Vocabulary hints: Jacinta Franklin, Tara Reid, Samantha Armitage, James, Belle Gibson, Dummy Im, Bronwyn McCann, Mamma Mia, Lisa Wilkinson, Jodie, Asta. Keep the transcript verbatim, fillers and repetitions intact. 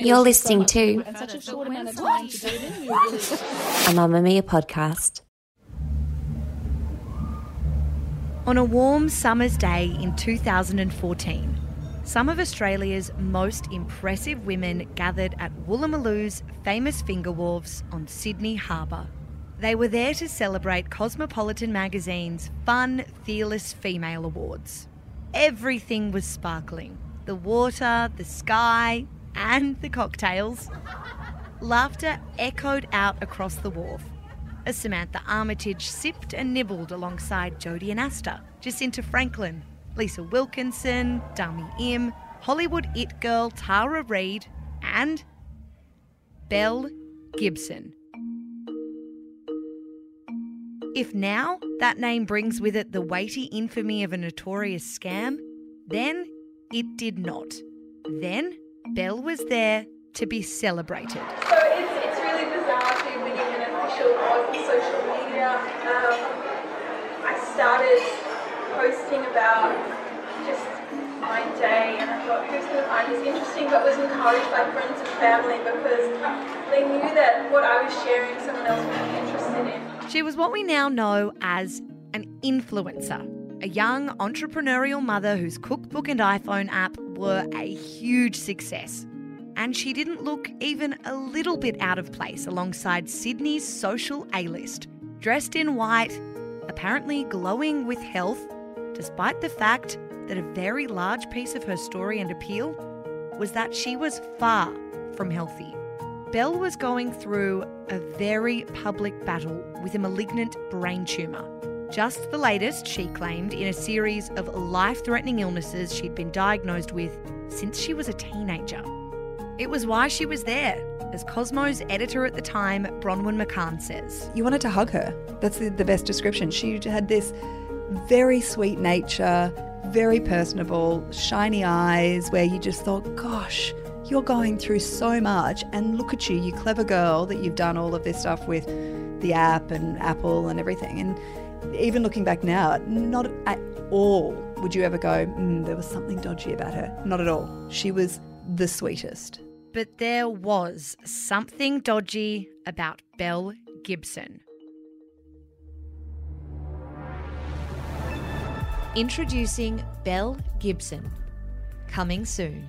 You're listening to a Mamma Mia podcast. On a warm summer's day in two thousand fourteen, some of Australia's most impressive women gathered at Woolloomooloo's famous finger wharves on Sydney Harbour. They were there to celebrate Cosmopolitan magazine's Fun, Fearless Female Awards. Everything was sparkling. The water, the sky, and the cocktails. Laughter echoed out across the wharf as Samantha Armitage sipped and nibbled alongside Jodie and Asta, Jacinta Franklin, Lisa Wilkinson, Dummy Im, Hollywood It Girl Tara Reid, and Belle Gibson. If now that name brings with it the weighty infamy of a notorious scam, then it did not. Then Belle was there to be celebrated. So it's, it's really bizarre to be winning an official award on social media. Um, I started posting about just my day, and I thought, who's going to find this interesting, but was encouraged by friends and family because they knew that what I was sharing someone else would be interested in. She was what we now know as an influencer, a young entrepreneurial mother whose cookbook and iPhone app were a huge success. And she didn't look even a little bit out of place alongside Sydney's social A-list, dressed in white, apparently glowing with health, despite the fact that a very large piece of her story and appeal was that she was far from healthy. Belle was going through a very public battle with a malignant brain tumour. Just the latest, she claimed, in a series of life-threatening illnesses she'd been diagnosed with since she was a teenager. It was why she was there, as Cosmo's editor at the time, Bronwyn McCann, says. You wanted to hug her. That's the, the best description. She had this very sweet nature, very personable, shiny eyes, where you just thought, gosh, you're going through so much, and look at you, you clever girl, that you've done all of this stuff with the app and Apple and everything. And even looking back now, not at all would you ever go, mm, there was something dodgy about her. Not at all. She was the sweetest. But there was something dodgy about Belle Gibson. Introducing Belle Gibson. Coming soon.